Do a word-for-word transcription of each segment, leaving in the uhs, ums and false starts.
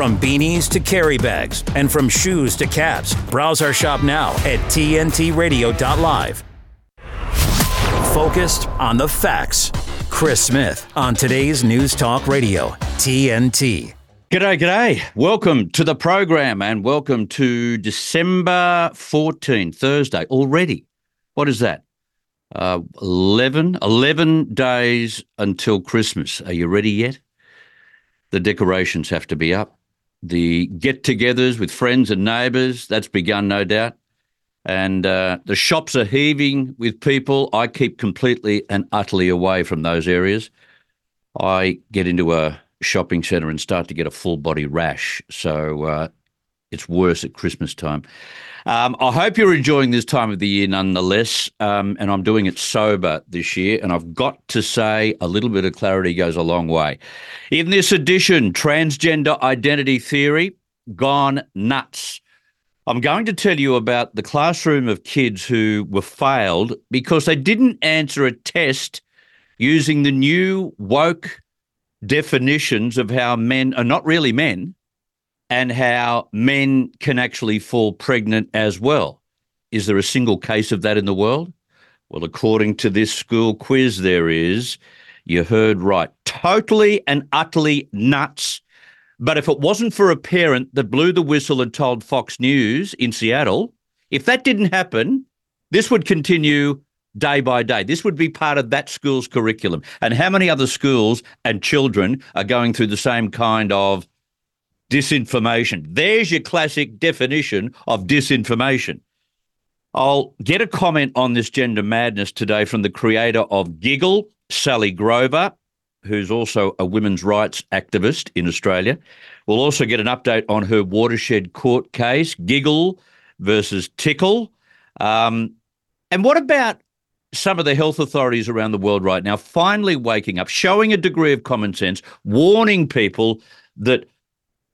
From beanies to carry bags, and from shoes to caps, browse our shop now at T N T radio dot live. Focused on the facts. Chris Smith on today's News Talk Radio, T N T. G'day, g'day. Welcome to the program and welcome to December fourteenth, Thursday. Already, what is that? Uh, eleven, eleven days until Christmas. Are you ready yet? The decorations have to be up. The get-togethers with friends and neighbours, that's begun, no doubt. And uh, the shops are heaving with people. I keep completely and utterly away from those areas. I get into a shopping centre and start to get a full-body rash. So uh, it's worse at Christmas time. Um, I hope you're enjoying this time of the year nonetheless. Um, and I'm doing it sober this year. And I've got to say, a little bit of clarity goes a long way. In this edition, transgender identity theory gone nuts. I'm going to tell you about the classroom of kids who were failed because they didn't answer a test using the new woke definitions of how men are not really men and how men can actually fall pregnant as well. Is there a single case of that in the world? Well, according to this school quiz, there is. You heard right. Totally and utterly nuts. But if it wasn't for a parent that blew the whistle and told Fox News in Seattle, if that didn't happen, this would continue day by day. This would be part of that school's curriculum. And how many other schools and children are going through the same kind of disinformation? There's your classic definition of disinformation. I'll get a comment on this gender madness today from the creator of Giggle, Sally Grover, who's also a women's rights activist in Australia. We'll also get an update on her watershed court case, Giggle versus Tickle. Um, and what about some of the health authorities around the world right now finally waking up, showing a degree of common sense, warning people that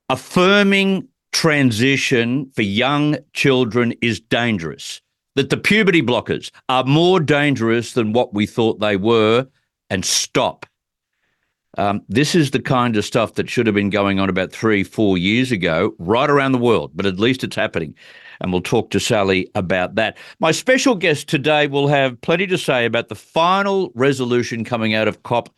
affirming transition for young children is dangerous, that the puberty blockers are more dangerous than what we thought they were, and stop. Um, this is the kind of stuff that should have been going on about three, four years ago, right around the world, but at least it's happening. And we'll talk to Sally about that. My special guest today will have plenty to say about the final resolution coming out of COP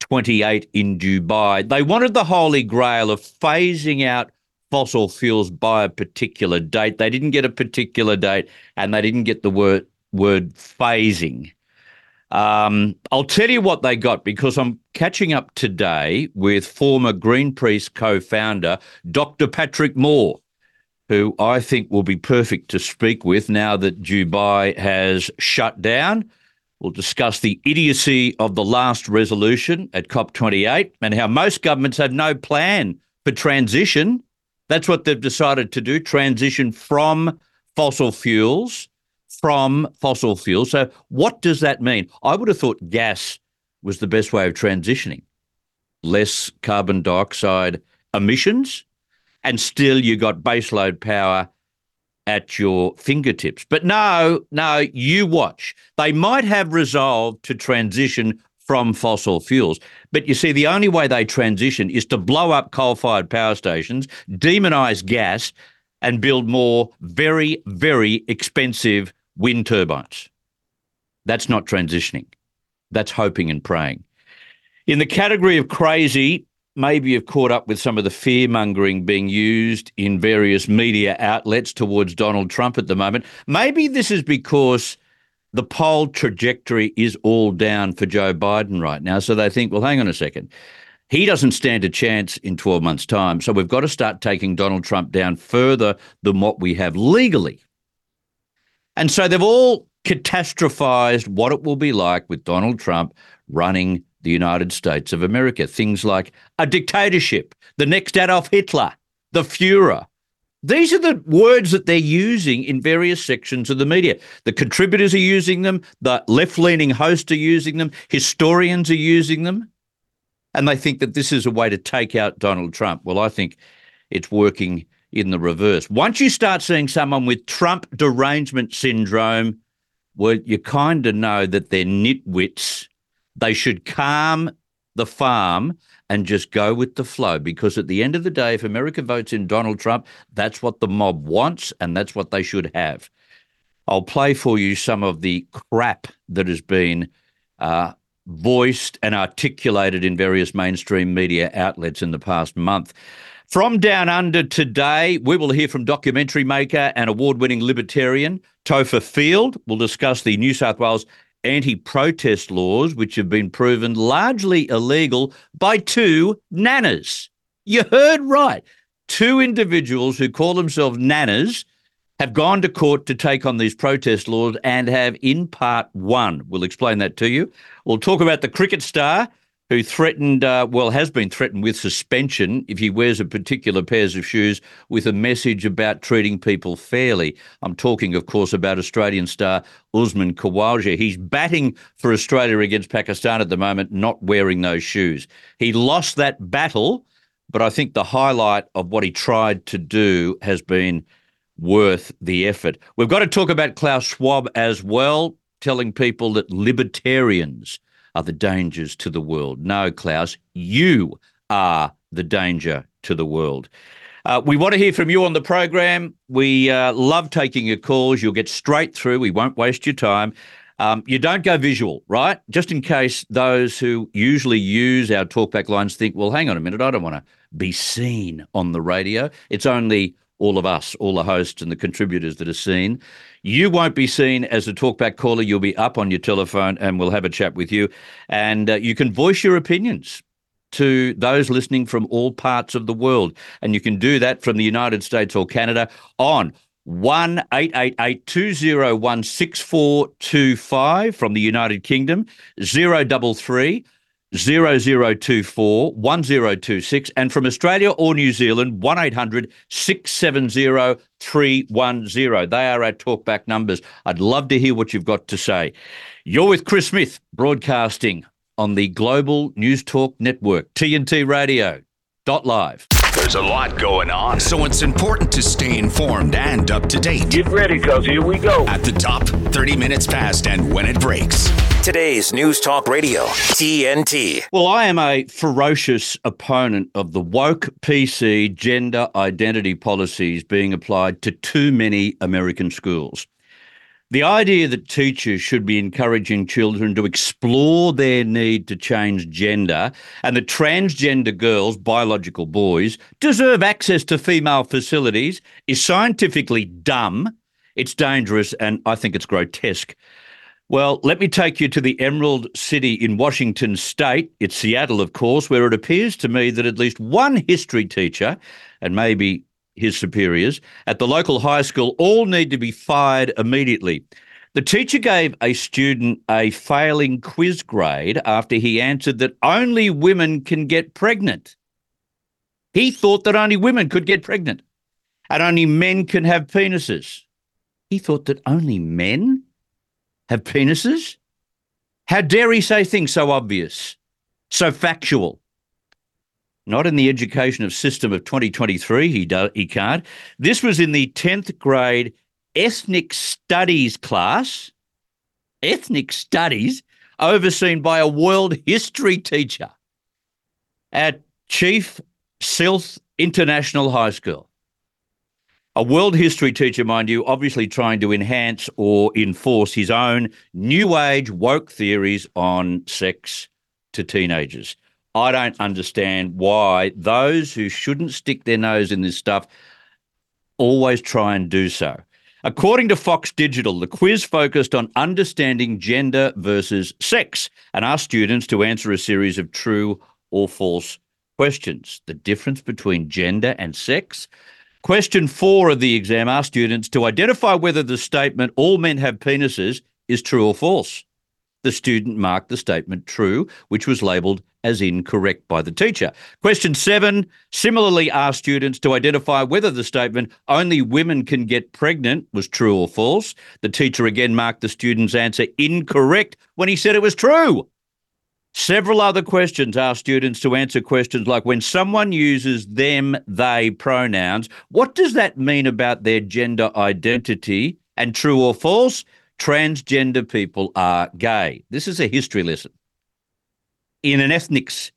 twenty-eight in Dubai. They wanted the holy grail of phasing out fossil fuels by a particular date. They didn't get a particular date, and they didn't get the word, word phasing. Um, I'll tell you what they got, because I'm catching up today with former Greenpeace co-founder Doctor Patrick Moore, who I think will be perfect to speak with now that Dubai has shut down. We'll discuss the idiocy of the last resolution at COP twenty-eight and how most governments have no plan for transition. That's what they've decided to do, transition from fossil fuels. From fossil fuel. So what does that mean? I would have thought gas was the best way of transitioning. Less carbon dioxide emissions, and still you got baseload power at your fingertips. But no, no, you watch. They might have resolved to transition from fossil fuels. But you see, the only way they transition is to blow up coal-fired power stations, demonize gas, and build more very, very expensive wind turbines. That's not transitioning. That's hoping and praying. In the category of crazy, maybe you've caught up with some of the fear-mongering being used in various media outlets towards Donald Trump at the moment. Maybe this is because the poll trajectory is all down for Joe Biden right now, so they think, well, hang on a second. He doesn't stand a chance in twelve months' time, so we've got to start taking Donald Trump down further than what we have legally. And so they've all catastrophized what it will be like with Donald Trump running the United States of America. Things like a dictatorship, the next Adolf Hitler, the Fuhrer. These are the words that they're using in various sections of the media. The contributors are using them. The left-leaning hosts are using them. Historians are using them. And they think that this is a way to take out Donald Trump. Well, I think it's working in the reverse. Once you start seeing someone with Trump derangement syndrome, well, you kind of know that they're nitwits. They should calm the farm and just go with the flow, because at the end of the day, if America votes in Donald Trump, that's what the mob wants and that's what they should have. I'll play for you some of the crap that has been uh, voiced and articulated in various mainstream media outlets in the past month. From Down Under today, we will hear from documentary maker and award-winning libertarian Topher Field. We'll discuss the New South Wales anti-protest laws, which have been proven largely illegal by two nanas. You heard right. Two individuals who call themselves nanas have gone to court to take on these protest laws and have in part won. We'll explain that to you. We'll talk about the cricket star who threatened, uh, well, has been threatened with suspension if he wears a particular pairs of shoes with a message about treating people fairly. I'm talking, of course, about Australian star Usman Khawaja. He's batting for Australia against Pakistan at the moment, not wearing those shoes. He lost that battle, but I think the highlight of what he tried to do has been worth the effort. We've got to talk about Klaus Schwab as well, telling people that libertarians are the dangers to the world. No, Klaus, you are the danger to the world. Uh, we want to hear from you on the program. We uh, love taking your calls. You'll get straight through. We won't waste your time. Um, you don't go visual, right? Just in case those who usually use our talkback lines think, well, hang on a minute, I don't want to be seen on the radio. It's only all of us, all the hosts and the contributors that are seen. You won't be seen as a talkback caller. You'll be up on your telephone and we'll have a chat with you. And uh, you can voice your opinions to those listening from all parts of the world. And you can do that from the United States or Canada on one eight eight eight, two oh one, six four two five from the United Kingdom, zero double three, zero zero two four, one zero two six, and from Australia or New Zealand, one eight hundred, six seven zero, three one zero. They are our talkback numbers. I'd love to hear what you've got to say. You're with Chris Smith, broadcasting on the Global News Talk Network, T N T radio dot live. There's a lot going on, so it's important to stay informed and up to date. Get ready, because here we go. At the top, thirty minutes past, and when it breaks. Today's News Talk Radio, T N T. Well, I am a ferocious opponent of the woke P C gender identity policies being applied to too many American schools. The idea that teachers should be encouraging children to explore their need to change gender, and that transgender girls, biological boys, deserve access to female facilities is scientifically dumb, it's dangerous, and I think it's grotesque. Well, let me take you to the Emerald City in Washington state. It's Seattle, of course, where it appears to me that at least one history teacher, and maybe his superiors at the local high school, all need to be fired immediately. The teacher gave a student a failing quiz grade after he answered that only women can get pregnant. He thought that only women could get pregnant and only men can have penises. He thought that only men have penises? How dare he say things so obvious, so factual? Not in the education of system of twenty twenty-three, he do, he can't. This was in the tenth grade ethnic studies class, ethnic studies, overseen by a world history teacher at Chief Silth International High School. A world history teacher, mind you, obviously trying to enhance or enforce his own new age woke theories on sex to teenagers. I don't understand why those who shouldn't stick their nose in this stuff always try and do so. According to Fox Digital, the quiz focused on understanding gender versus sex and asked students to answer a series of true or false questions. The difference between gender and sex. Question four of the exam asked students to identify whether the statement "all men have penises" is true or false. The student marked the statement true, which was labelled as incorrect by the teacher. Question seven similarly asked students to identify whether the statement "only women can get pregnant" was true or false. The teacher again marked the student's answer incorrect when he said it was true. Several other questions asked students to answer questions like, when someone uses them, they pronouns, what does that mean about their gender identity? And true or false, transgender people are gay. This is a history lesson. in an ethnics,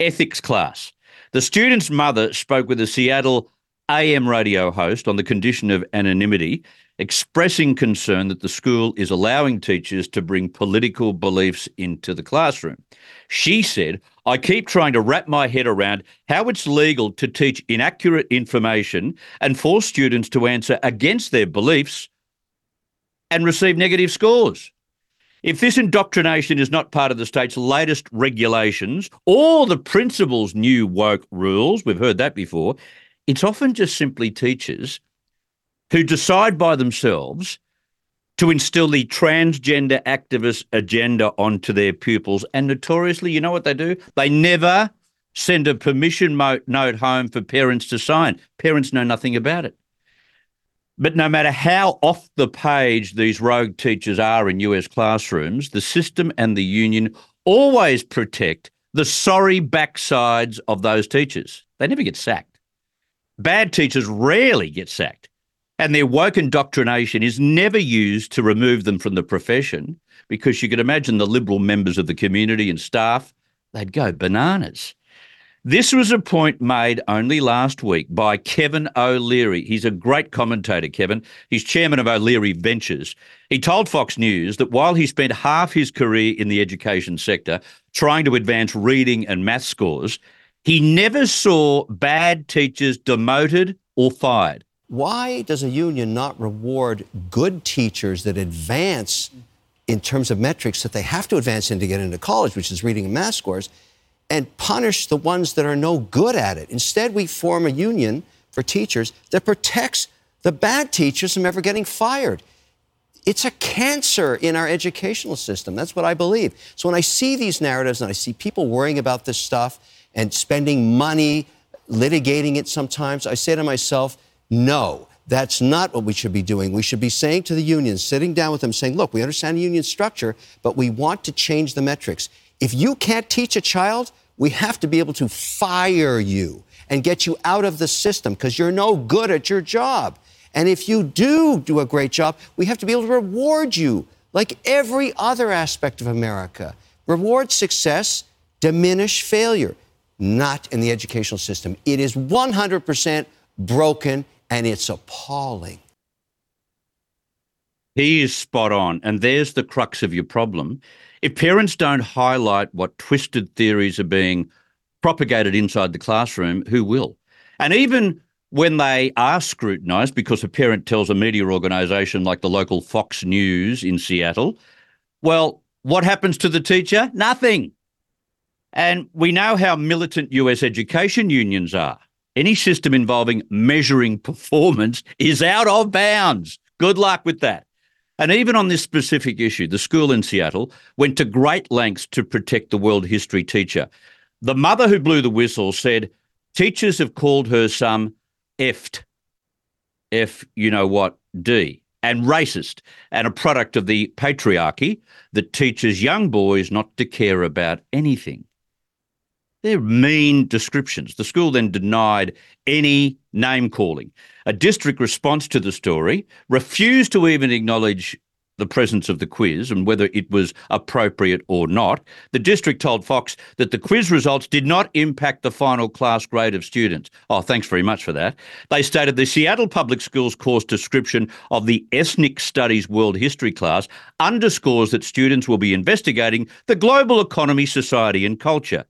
ethics class. The student's mother spoke with a Seattle A M radio host on the condition of anonymity, expressing concern that the school is allowing teachers to bring political beliefs into the classroom. She said, "I keep trying to wrap my head around how it's legal to teach inaccurate information and force students to answer against their beliefs and receive negative scores. If this indoctrination is not part of the state's latest regulations or the principal's new woke rules," we've heard that before, "it's often just simply teachers who decide by themselves to instill the transgender activist agenda onto their pupils." And notoriously, you know what they do? They never send a permission mo- note home for parents to sign. Parents know nothing about it. But no matter how off the page these rogue teachers are in U S classrooms, the system and the union always protect the sorry backsides of those teachers. They never get sacked. Bad teachers rarely get sacked. And their woke indoctrination is never used to remove them from the profession, because you could imagine the Liberal members of the community and staff, they'd go bananas. This was a point made only last week by Kevin O'Leary. He's a great commentator, Kevin. He's chairman of O'Leary Ventures. He told Fox News that while he spent half his career in the education sector trying to advance reading and math scores, he never saw bad teachers demoted or fired. Why does a union not reward good teachers that advance in terms of metrics that they have to advance in to get into college, which is reading and math scores, and punish the ones that are no good at it? Instead, we form a union for teachers that protects the bad teachers from ever getting fired. It's a cancer in our educational system. That's what I believe. So when I see these narratives and I see people worrying about this stuff and spending money, litigating it sometimes, I say to myself, no, that's not what we should be doing. We should be saying to the unions, sitting down with them, saying, look, we understand the union structure, but we want to change the metrics. If you can't teach a child, we have to be able to fire you and get you out of the system because you're no good at your job. And if you do do a great job, we have to be able to reward you like every other aspect of America. Reward success, diminish failure. Not in the educational system. It is one hundred percent broken. And it's appalling. He is spot on. And there's the crux of your problem. If parents don't highlight what twisted theories are being propagated inside the classroom, who will? And even when they are scrutinised, because a parent tells a media organisation like the local Fox News in Seattle, well, what happens to the teacher? Nothing. And we know how militant U S education unions are. Any system involving measuring performance is out of bounds. Good luck with that. And even on this specific issue, the school in Seattle went to great lengths to protect the world history teacher. The mother who blew the whistle said, teachers have called her some effed, F you know what, D, and racist, and a product of the patriarchy that teaches young boys not to care about anything. They're mean descriptions. The school then denied any name-calling. A district response to the story refused to even acknowledge the presence of the quiz and whether it was appropriate or not. The district told Fox that the quiz results did not impact the final class grade of students. Oh, thanks very much for that. They stated the Seattle Public Schools course description of the Ethnic Studies World History class underscores that students will be investigating the global economy, society and culture.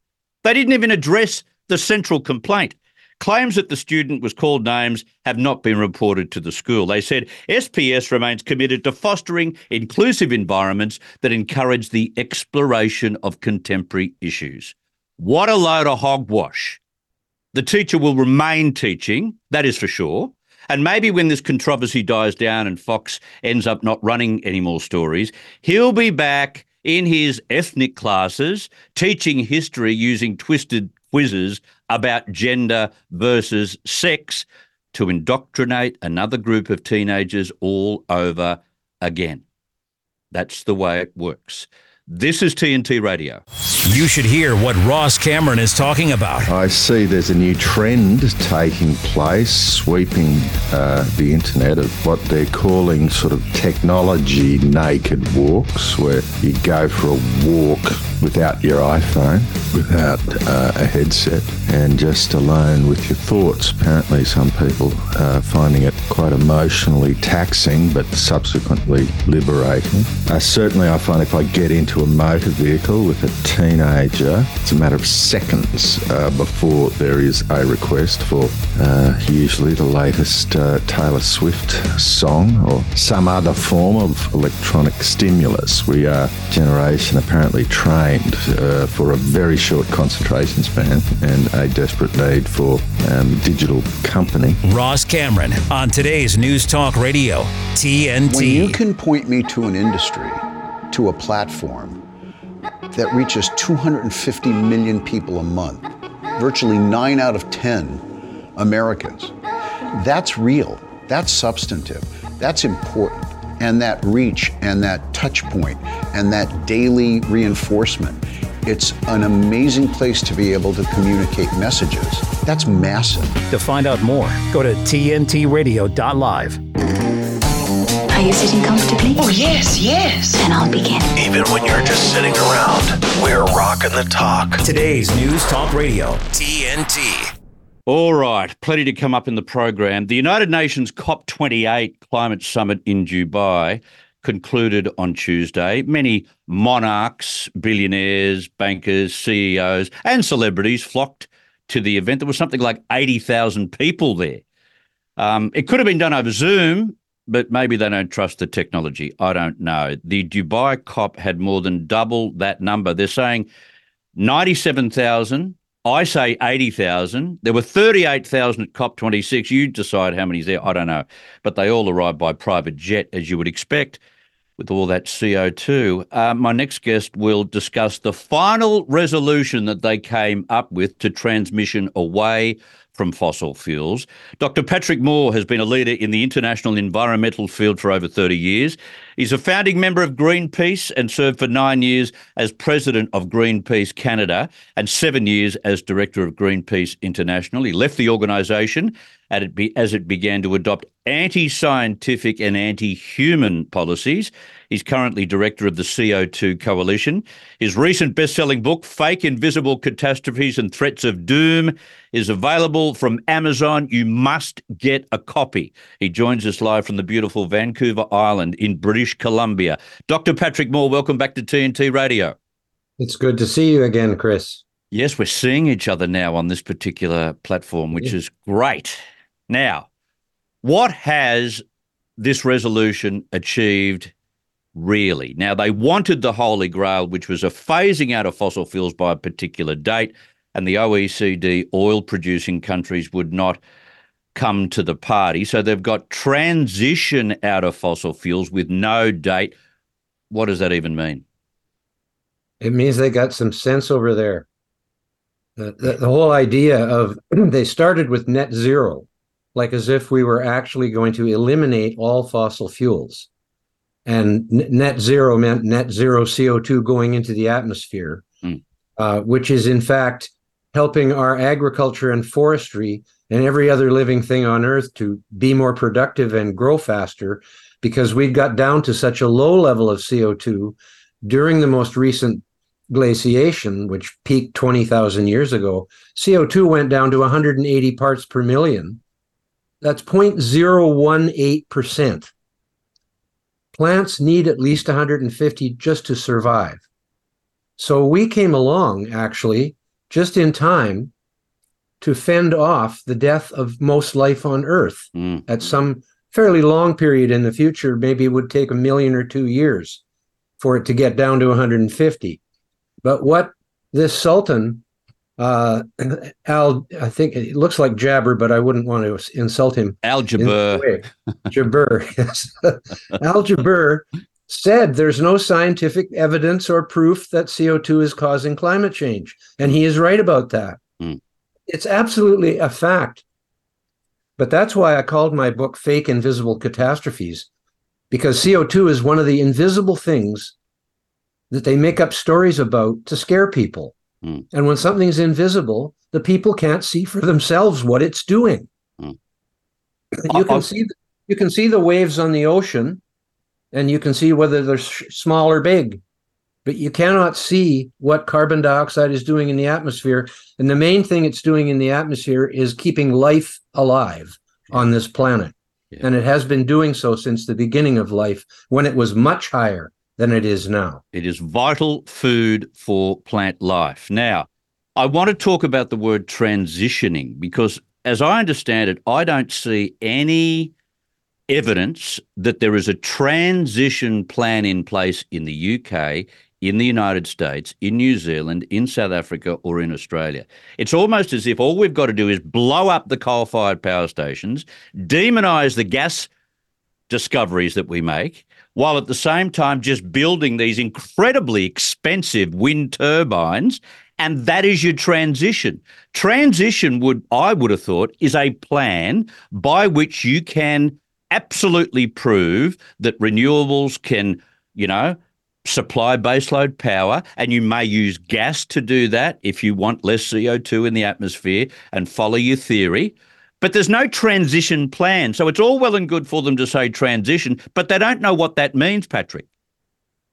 They didn't even address the central complaint. Claims that the student was called names have not been reported to the school. They said S P S remains committed to fostering inclusive environments that encourage the exploration of contemporary issues. What a load of hogwash. The teacher will remain teaching, that is for sure. And maybe when this controversy dies down and Fox ends up not running any more stories, he'll be back in his ethnic classes, teaching history using twisted quizzes about gender versus sex to indoctrinate another group of teenagers all over again. That's the way it works. This is T N T Radio. You should hear what Ross Cameron is talking about. I see there's a new trend taking place, sweeping uh, the internet, of what they're calling sort of technology naked walks, where you go for a walk without your iPhone, without uh, a headset, and just alone with your thoughts. Apparently some people are finding it quite emotionally taxing, but subsequently liberating. Uh, certainly I find if I get into to a motor vehicle with a teenager, it's a matter of seconds uh, before there is a request for uh, usually the latest uh, Taylor Swift song or some other form of electronic stimulus. We are a generation apparently trained uh, for a very short concentration span and a desperate need for um, digital company. Ross Cameron on today's News Talk Radio, T N T. When you can point me to an industry, to a platform that reaches two hundred fifty million people a month, virtually nine out of ten Americans. That's real, that's substantive, that's important. And that reach and that touch point and that daily reinforcement, it's an amazing place to be able to communicate messages. That's massive. To find out more, go to T N T radio dot live. Are you sitting comfortably? Oh, yes, yes. Then I'll begin. Even when you're just sitting around, we're rocking the talk. Today's News Talk Radio, T N T. All right, plenty to come up in the program. The United Nations COP twenty-eight Climate Summit in Dubai concluded on Tuesday. Many monarchs, billionaires, bankers, C E Os, and celebrities flocked to the event. There was something like eighty thousand people there. Um, it could have been done over Zoom, but maybe they don't trust the technology. I don't know. The Dubai COP had more than double that number. They're saying ninety-seven thousand. I say eighty thousand. There were thirty-eight thousand at COP twenty-six. You decide how many's there. I don't know. But they all arrived by private jet, as you would expect, with all that C O two. Uh, my next guest will discuss the final resolution that they came up with to transition away from fossil fuels. Doctor Patrick Moore has been a leader in the international environmental field for over thirty years. He's a founding member of Greenpeace and served for nine years as president of Greenpeace Canada and seven years as director of Greenpeace International. He left the organisation as it began to adopt anti-scientific and anti-human policies. He's currently director of the C O two Coalition. His recent best-selling book, Fake Invisible Catastrophes and Threats of Doom, is available from Amazon. You must get a copy. He joins us live from the beautiful Vancouver Island in British Columbia. Doctor Patrick Moore, welcome back to T N T Radio. It's good to see you again, Chris. Yes, we're seeing each other now on this particular platform, which yeah. is great. Now, what has this resolution achieved really? Now, they wanted the Holy Grail, which was a phasing out of fossil fuels by a particular date, and the O E C D oil-producing countries would not come to the party. So they've got transition out of fossil fuels with no date. What does that even mean? It means they got some sense over there. The, the, the whole idea of they started with net zero, like as if we were actually going to eliminate all fossil fuels. And net zero meant net zero C O two going into the atmosphere, mm. uh, which is in fact helping our agriculture and forestry and every other living thing on Earth to be more productive and grow faster, because we've got down to such a low level of C O two during the most recent glaciation, which peaked twenty thousand years ago. C O two went down to one hundred eighty parts per million. That's zero point zero one eight percent. Plants need at least one hundred fifty just to survive. So we came along, actually, just in time to fend off the death of most life on Earth mm. at some fairly long period in the future. Maybe it would take a million or two years for it to get down to one hundred fifty. But what this Sultan, uh, Al, I think it looks like Jabber, but I wouldn't want to insult him. Al Jabber. Jabber, yes. Al Jabber said there's no scientific evidence or proof that C O two is causing climate change. And he is right about that. Mm. It's absolutely a fact. But that's why I called my book Fake Invisible Catastrophes, because C O two is one of the invisible things that they make up stories about to scare people. Mm. And when something's invisible, the people can't see for themselves what it's doing. Mm. You can see the, you can see the waves on the ocean, and you can see whether they're sh- small or big, but you cannot see what carbon dioxide is doing in the atmosphere. And the main thing it's doing in the atmosphere is keeping life alive yeah. on this planet. Yeah. And it has been doing so since the beginning of life, when it was much higher than it is now. It is vital food for plant life. Now, I want to talk about the word transitioning, because as I understand it, I don't see any evidence that there is a transition plan in place in the U K, in the United States, in New Zealand, in South Africa, or in Australia. It's almost as if all we've got to do is blow up the coal-fired power stations, demonise the gas discoveries that we make, while at the same time just building these incredibly expensive wind turbines, and that is your transition. Transition, would I would have thought, is a plan by which you can absolutely prove that renewables can, you know, supply baseload power, and you may use gas to do that if you want less C O two in the atmosphere and follow your theory. But there's no transition plan. So it's all well and good for them to say transition, but they don't know what that means, Patrick.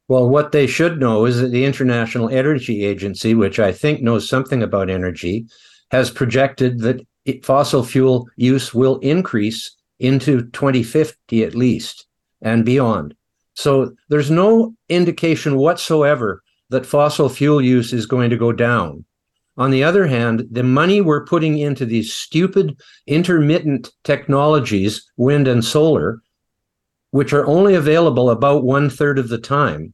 Well, what they should know is that the International Energy Agency, which I think knows something about energy, has projected that fossil fuel use will increase into twenty fifty at least and beyond. So there's no indication whatsoever that fossil fuel use is going to go down. On the other hand, the money we're putting into these stupid intermittent technologies, wind and solar, which are only available about one third of the time,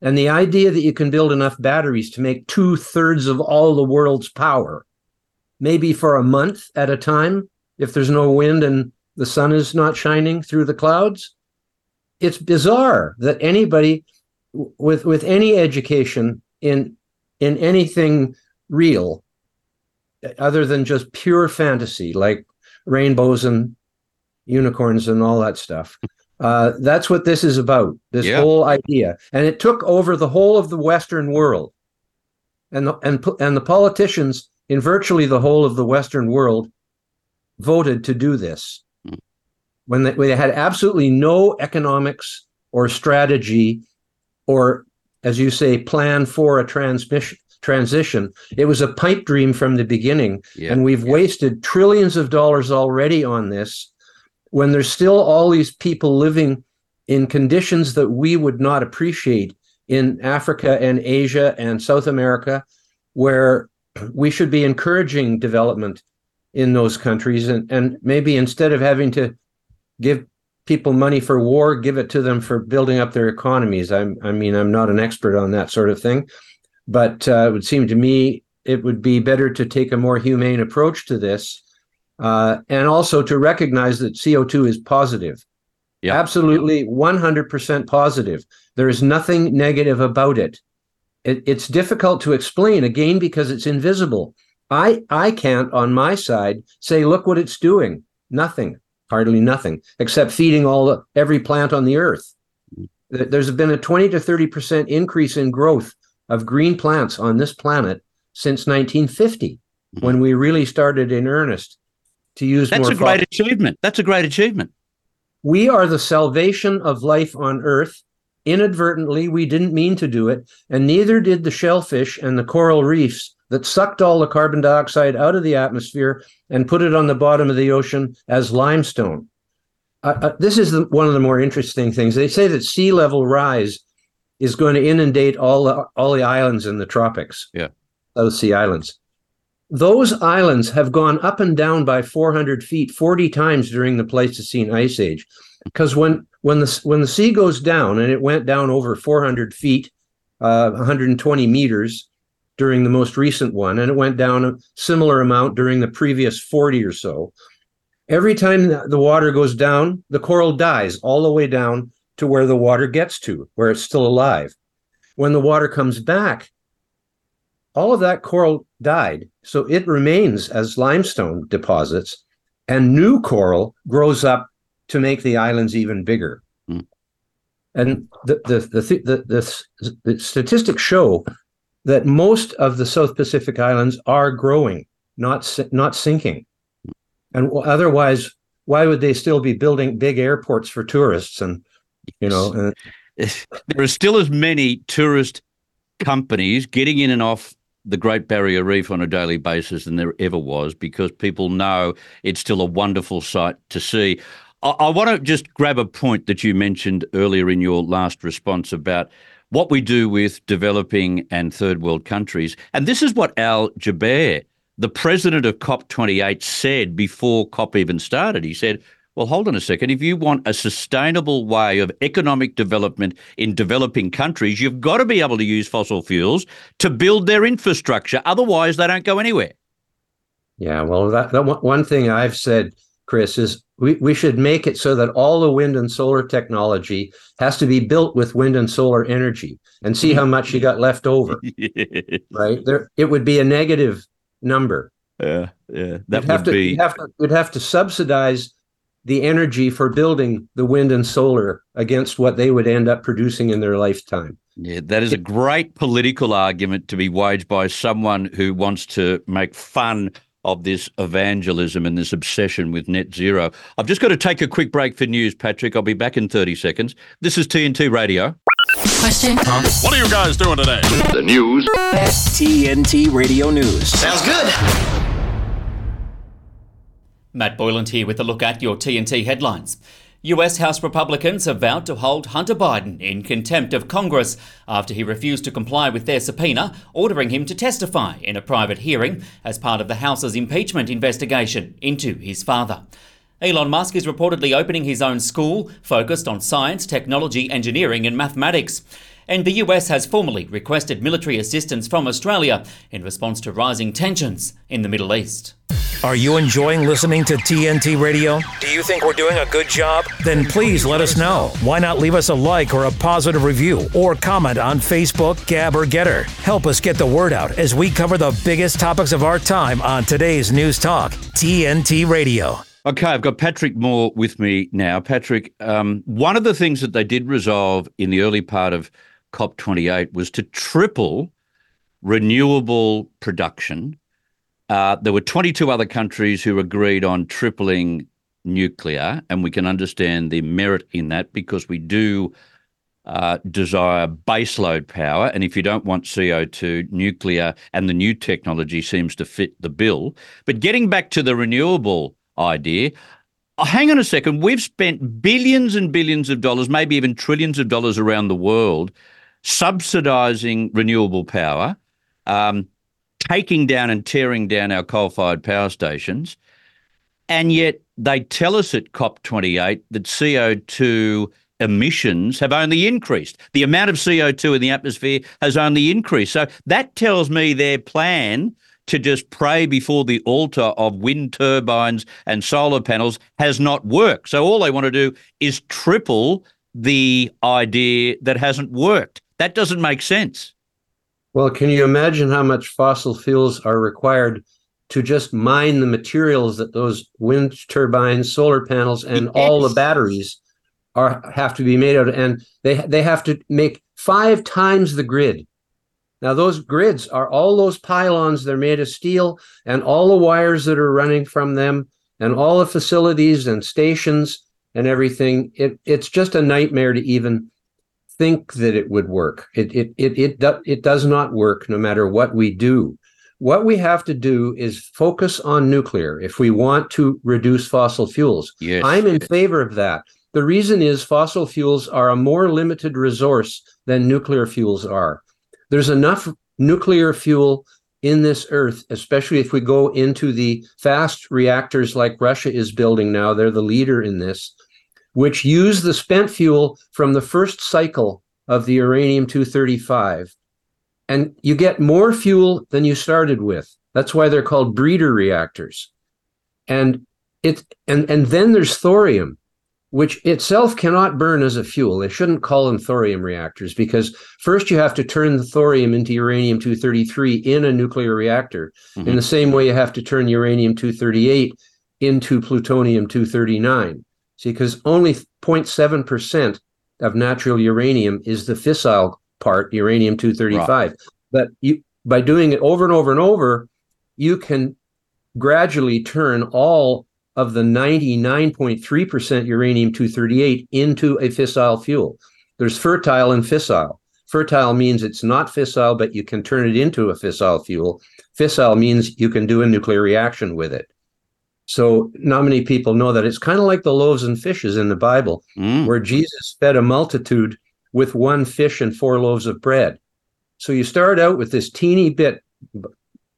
and the idea that you can build enough batteries to make two thirds of all the world's power, maybe for a month at a time, if there's no wind and the sun is not shining through the clouds. It's bizarre that anybody with with any education in in anything real other than just pure fantasy, like rainbows and unicorns and all that stuff. Uh, that's what this is about, this yeah. whole idea. And it took over the whole of the Western world. And the, and, and the politicians in virtually the whole of the Western world voted to do this. When they, when they had absolutely no economics or strategy or, as you say, plan for a transmission transition. It was a pipe dream from the beginning. Yeah, and we've yeah. wasted trillions of dollars already on this, when there's still all these people living in conditions that we would not appreciate in Africa and Asia and South America, where we should be encouraging development in those countries. And, and maybe instead of having to give people money for war, give it to them for building up their economies. I'm, I mean, I'm not an expert on that sort of thing, but uh, it would seem to me it would be better to take a more humane approach to this, uh, and also to recognize that C O two is positive. Yep. Absolutely one hundred percent positive. There is nothing negative about it. it. It's difficult to explain, again, because it's invisible. I I can't, on my side, say, look what it's doing. Nothing. Hardly nothing, except feeding all every plant on the earth. There's been a twenty to thirty percent increase in growth of green plants on this planet since nineteen fifty, mm-hmm. when we really started in earnest to use That's more a great fossil. achievement. That's a great achievement. We are the salvation of life on earth. Inadvertently, we didn't mean to do it, and neither did the shellfish and the coral reefs that sucked all the carbon dioxide out of the atmosphere and put it on the bottom of the ocean as limestone. Uh, uh, this is the, one of the more interesting things. They say that sea level rise is going to inundate all the, all the islands in the tropics, yeah. South Sea Islands. Those islands have gone up and down by four hundred feet forty times during the Pleistocene Ice Age, because when when the when the sea goes down, and it went down over four hundred feet, uh, one hundred twenty meters, during the most recent one, and it went down a similar amount during the previous forty or so. Every time the water goes down, the coral dies all the way down to where the water gets to, where it's still alive. When the water comes back, all of that coral died, so it remains as limestone deposits, and new coral grows up to make the islands even bigger. Mm. And the the the the, the, the statistics show that most of the South Pacific Islands are growing, not not sinking. And otherwise, why would they still be building big airports for tourists? And, you know, and there are still as many tourist companies getting in and off the Great Barrier Reef on a daily basis than there ever was, because people know it's still a wonderful sight to see. I, I want to just grab a point that you mentioned earlier in your last response about what we do with developing and third world countries. And this is what Al Jaber, the president of COP twenty-eight, said before COP even started. He said, well, hold on a second. If you want a sustainable way of economic development in developing countries, you've got to be able to use fossil fuels to build their infrastructure. Otherwise, they don't go anywhere. Yeah, well, that, that one thing I've said, Chris, is we, we should make it so that all the wind and solar technology has to be built with wind and solar energy, and see how much you got left over. Yes. Right? There, it would be a negative number. Yeah, yeah. That would have to, be... You'd have to, you'd have to subsidize the energy for building the wind and solar against what they would end up producing in their lifetime. Yeah, that is a great political argument to be waged by someone who wants to make fun of this evangelism and this obsession with net zero. I've just got to take a quick break for news, Patrick. I'll be back in thirty seconds. This is T N T Radio. Question. Huh? What are you guys doing today? The news. T N T Radio News. Sounds good. Matt Boyland here with a look at your T N T headlines. U S House Republicans have vowed to hold Hunter Biden in contempt of Congress after he refused to comply with their subpoena, ordering him to testify in a private hearing as part of the House's impeachment investigation into his father. Elon Musk is reportedly opening his own school focused on science, technology, engineering and mathematics. And the U S has formally requested military assistance from Australia in response to rising tensions in the Middle East. Are you enjoying listening to T N T Radio? Do you think we're doing a good job? Then please let us know. Why not leave us a like or a positive review or comment on Facebook, Gab or Getter? Help us get the word out as we cover the biggest topics of our time on today's News Talk, T N T Radio. Okay, I've got Patrick Moore with me now. Patrick, um, one of the things that they did resolve in the early part of COP twenty-eight was to triple renewable production. Uh, there were twenty-two other countries who agreed on tripling nuclear, and we can understand the merit in that because we do uh, desire baseload power, and if you don't want C O two, nuclear and the new technology seems to fit the bill. But getting back to the renewable idea, oh, hang on a second, we've spent billions and billions of dollars, maybe even trillions of dollars around the world subsidising renewable power, um, taking down and tearing down our coal-fired power stations, and yet they tell us at COP twenty-eight that C O two emissions have only increased. The amount of C O two in the atmosphere has only increased. So that tells me their plan to just pray before the altar of wind turbines and solar panels has not worked. So all they want to do is triple the idea that hasn't worked. That doesn't make sense. Well, can you imagine how much fossil fuels are required to just mine the materials that those wind turbines, solar panels, and yes. all the batteries are have to be made out of? And they they have to make five times the grid. Now, those grids are all those pylons, they're made of steel, and all the wires that are running from them, and all the facilities and stations and everything. It, it's just a nightmare to even think that it would work. It, it, it, it, do, it does not work no matter what we do. What we have to do is focus on nuclear if we want to reduce fossil fuels. Yes. I'm in favor of that. The reason is fossil fuels are a more limited resource than nuclear fuels are. There's enough nuclear fuel in this earth, especially if we go into the fast reactors like Russia is building now, they're the leader in this, which use the spent fuel from the first cycle of the uranium two thirty-five. And you get more fuel than you started with. That's why they're called breeder reactors. And it and, and then there's thorium, which itself cannot burn as a fuel. They shouldn't call them thorium reactors because first you have to turn the thorium into uranium two thirty-three in a nuclear reactor. Mm-hmm. In the same way you have to turn uranium two thirty-eight into plutonium two thirty-nine. See, because only zero point seven percent of natural uranium is the fissile part, uranium two thirty-five. Right. But you, by doing it over and over and over, you can gradually turn all of the ninety-nine point three percent uranium two thirty-eight into a fissile fuel. There's fertile and fissile. Fertile means it's not fissile, but you can turn it into a fissile fuel. Fissile means you can do a nuclear reaction with it. So not many people know that. It's kind of like the loaves and fishes in the Bible, mm. where Jesus fed a multitude with one fish and four loaves of bread. So you start out with this teeny bit,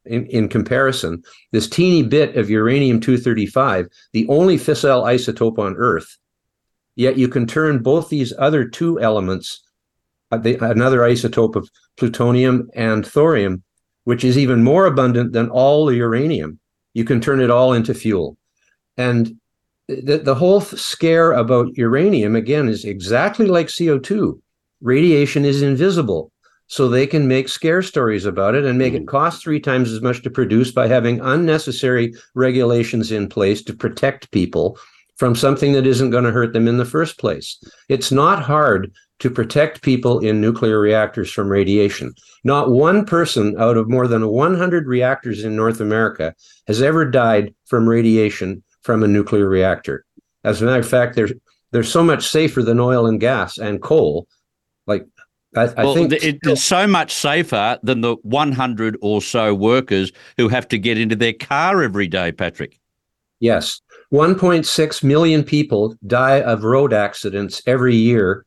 in, in comparison, this teeny bit of uranium two thirty-five, the only fissile isotope on Earth, yet you can turn both these other two elements, uh, the, another isotope of plutonium and thorium, which is even more abundant than all the uranium. You can turn it all into fuel. And the, the whole scare about uranium, again, is exactly like C O two. Radiation is invisible. So they can make scare stories about it and make it cost three times as much to produce by having unnecessary regulations in place to protect people from something that isn't going to hurt them in the first place. It's not hard to protect people in nuclear reactors from radiation. Not one person out of more than one hundred reactors in North America has ever died from radiation from a nuclear reactor. As a matter of fact, they're, they're so much safer than oil and gas and coal. Like, I, I well, think it, it's so much safer than the one hundred or so workers who have to get into their car every day, Patrick. Yes. one point six million people die of road accidents every year.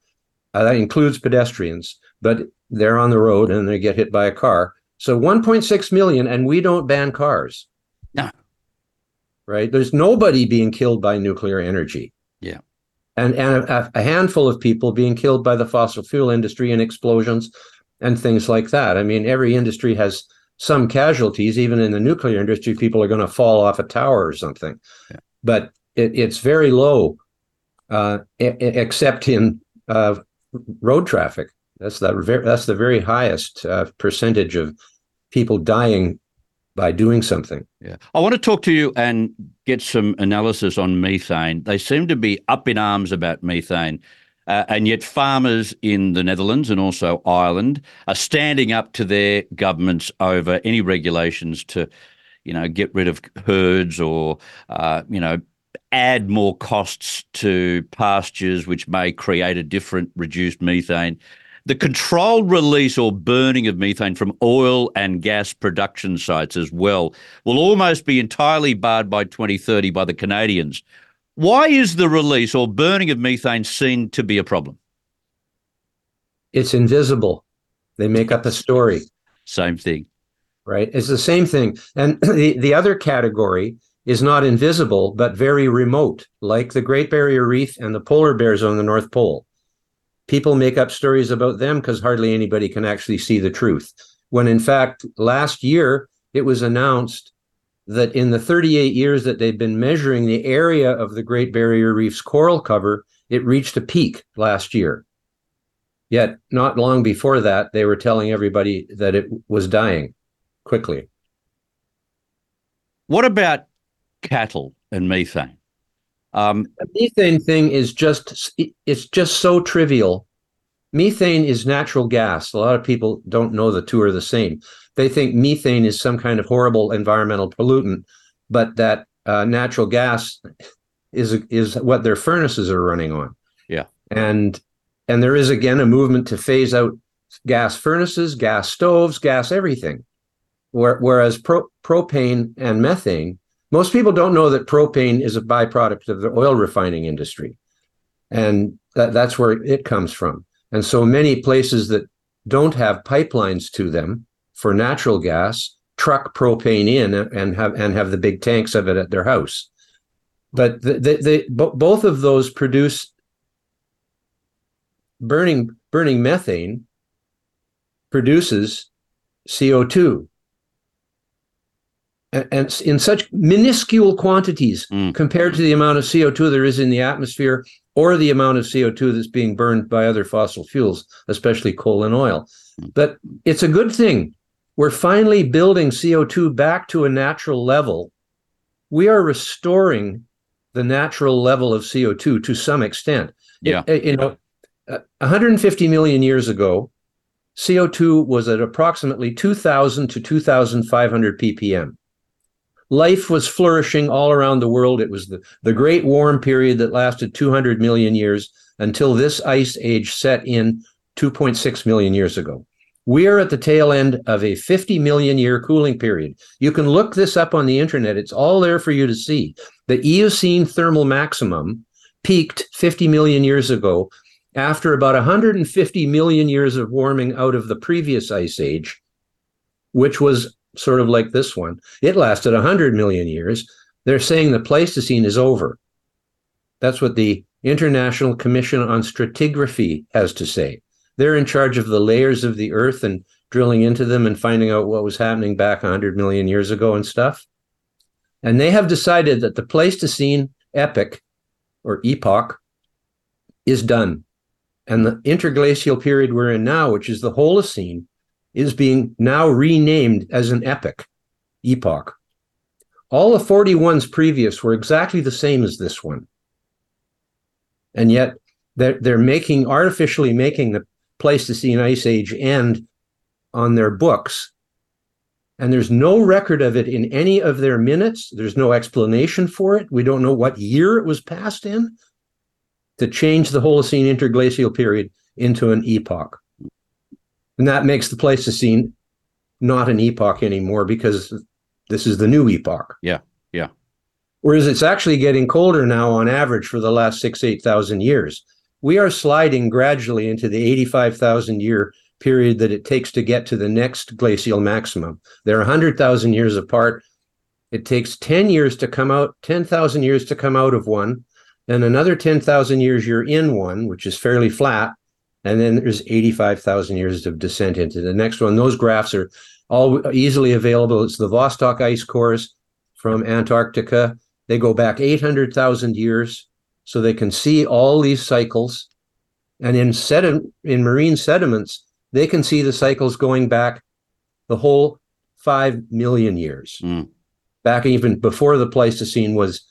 Uh, that includes pedestrians, but they're on the road and they get hit by a car. So one point six million, and we don't ban cars. No. Right? There's nobody being killed by nuclear energy. Yeah. And, and a, a handful of people being killed by the fossil fuel industry and explosions and things like that. I mean, every industry has some casualties. Even in the nuclear industry, people are going to fall off a tower or something. Yeah. But it, it's very low, uh, except in... Uh, road traffic. That's the, that's the very highest uh, percentage of people dying by doing something. Yeah. I want to talk to you and get some analysis on methane. They seem to be up in arms about methane, uh, and yet farmers in the Netherlands and also Ireland are standing up to their governments over any regulations to, you know, get rid of herds or, uh, you know, add more costs to pastures, which may create a different reduced methane. The controlled release or burning of methane from oil and gas production sites as well will almost be entirely barred by twenty thirty by the Canadians. Why is the release or burning of methane seen to be a problem? It's invisible. They make up a story. Same thing. Right. It's the same thing. And the, the other category is not invisible, but very remote, like the Great Barrier Reef and the polar bears on the North Pole. People make up stories about them because hardly anybody can actually see the truth. When in fact, last year, it was announced that in the thirty-eight years that they've been measuring the area of the Great Barrier Reef's coral cover, it reached a peak last year. Yet not long before that, they were telling everybody that it was dying quickly. What about cattle and methane? Um, the methane thing is just, it's just so trivial. Methane is natural gas. A lot of people don't know the two are the same. They think methane is some kind of horrible environmental pollutant, but that uh, natural gas is is what their furnaces are running on. Yeah. And and there is, again, a movement to phase out gas furnaces, gas stoves, gas everything. Whereas pro, propane and methane, most people don't know that propane is a byproduct of the oil refining industry, and that, that's where it comes from. And so many places that don't have pipelines to them for natural gas truck propane in and have and have the big tanks of it at their house. But they, they, they both of those produce burning burning methane produces C O two. And in such minuscule quantities mm. compared to the amount of C O two there is in the atmosphere or the amount of C O two that's being burned by other fossil fuels, especially coal and oil. Mm. But it's a good thing. We're finally building C O two back to a natural level. We are restoring the natural level of C O two to some extent. Yeah. It, you know, uh, one hundred fifty million years ago, C O two was at approximately two thousand to twenty-five hundred P P M. Life was flourishing all around the world. It was the, the Great Warm Period that lasted two hundred million years until this ice age set in two point six million years ago. We are at the tail end of a fifty million year cooling period. You can look this up on the internet. It's all there for you to see. The Eocene thermal maximum peaked fifty million years ago after about one hundred fifty million years of warming out of the previous ice age, which was sort of like this one. It lasted one hundred million years. They're saying the Pleistocene is over. That's what the International Commission on Stratigraphy has to say. They're in charge of the layers of the earth and drilling into them and finding out what was happening back one hundred million years ago and stuff. And they have decided that the Pleistocene epoch or epoch is done. And the interglacial period we're in now, which is the Holocene, is being now renamed as an epoch, epoch. All the forty-ones previous were exactly the same as this one. And yet they're, they're making, artificially making the Pleistocene Ice Age end on their books. And there's no record of it in any of their minutes. There's no explanation for it. We don't know what year it was passed in to change the Holocene interglacial period into an epoch. And that makes the Pleistocene not an epoch anymore because this is the new epoch. Yeah, yeah. Whereas it's actually getting colder now on average for the last six, eight thousand years. We are sliding gradually into the eighty-five thousand year period that it takes to get to the next glacial maximum. They're one hundred thousand years apart. It takes ten years to come out, ten thousand years to come out of one, and another ten thousand years you're in one, which is fairly flat. And then there's eighty-five thousand years of descent into the next one. Those graphs are all easily available. It's the Vostok ice cores from Antarctica. They go back eight hundred thousand years, so they can see all these cycles. And in sediment, in marine sediments, they can see the cycles going back the whole five million years. Mm. Back even before the Pleistocene was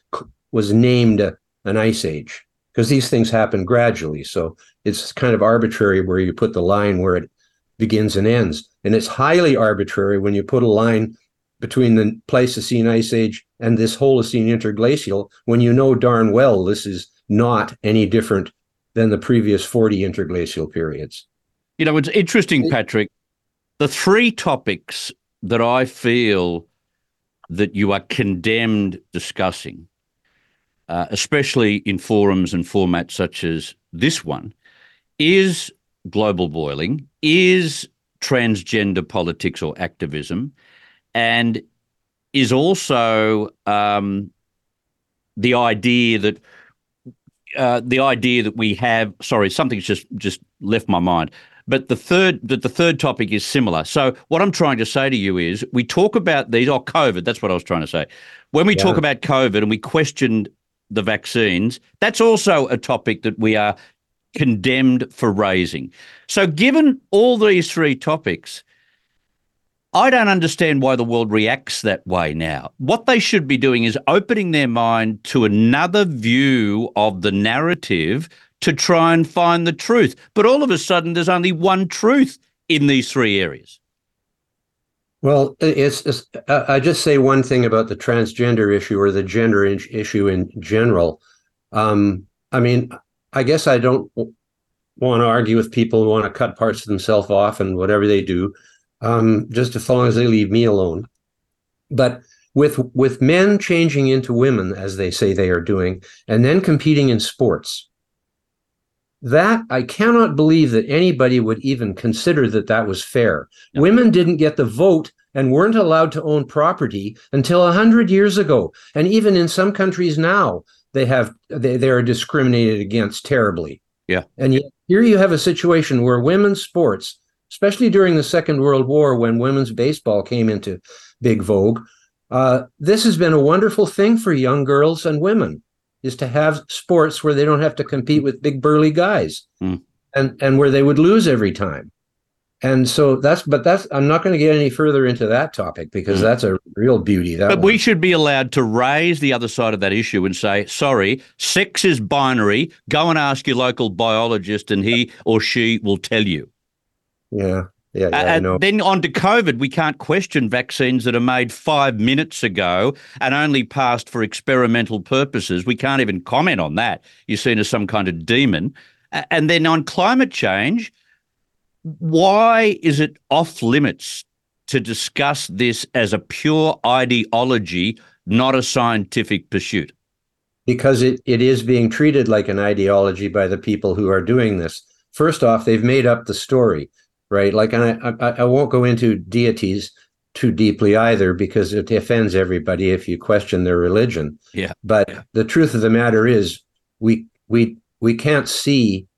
was named a, an ice age. Because these things happen gradually. So it's kind of arbitrary where you put the line where it begins and ends. And it's highly arbitrary when you put a line between the Pleistocene Ice Age and this Holocene interglacial, when you know darn well this is not any different than the previous forty interglacial periods. You know, it's interesting, Patrick, the three topics that I feel that you are condemned discussing, Uh, especially in forums and formats such as this one, is global boiling, is transgender politics or activism, and is also um, the idea that uh, the idea that we have. Sorry, something's just just left my mind. But the third that the third topic is similar. So what I'm trying to say to you is, we talk about these. Oh, COVID. That's what I was trying to say. When we yeah. talk about COVID and we questioned the vaccines, that's also a topic that we are condemned for raising. So given all these three topics, I don't understand why the world reacts that way now. What they should be doing is opening their mind to another view of the narrative to try and find the truth. But all of a sudden, there's only one truth in these three areas. Well, it's, it's, I just say one thing about the transgender issue or the gender in- issue in general. Um, I mean, I guess I don't want to argue with people who want to cut parts of themselves off and whatever they do, um, just as long as they leave me alone. But with with men changing into women, as they say they are doing, and then competing in sports, that I cannot believe that anybody would even consider that that was fair. No. Women didn't get the vote and weren't allowed to own property until one hundred years ago. And even in some countries now, they have they, they are discriminated against terribly. Yeah. And yet here you have a situation where women's sports, especially during the Second World War when women's baseball came into big vogue, uh, this has been a wonderful thing for young girls and women, is to have sports where they don't have to compete with big burly guys mm. and, and where they would lose every time. And so that's, but that's, I'm not going to get any further into that topic because that's a real beauty. That but one. We should be allowed to raise the other side of that issue and say, sorry, sex is binary. Go and ask your local biologist and he or she will tell you. Yeah. Yeah, yeah, and no. Then on to COVID, we can't question vaccines that are made five minutes ago and only passed for experimental purposes. We can't even comment on that. You're seen as some kind of demon. And then on climate change, why is it off limits to discuss this as a pure ideology, not a scientific pursuit? Because it, it is being treated like an ideology by the people who are doing this. First off, they've made up the story. Right, like, and I, I, I won't go into deities too deeply either because it offends everybody if you question their religion. Yeah. But yeah. The truth of the matter is, we we we can't see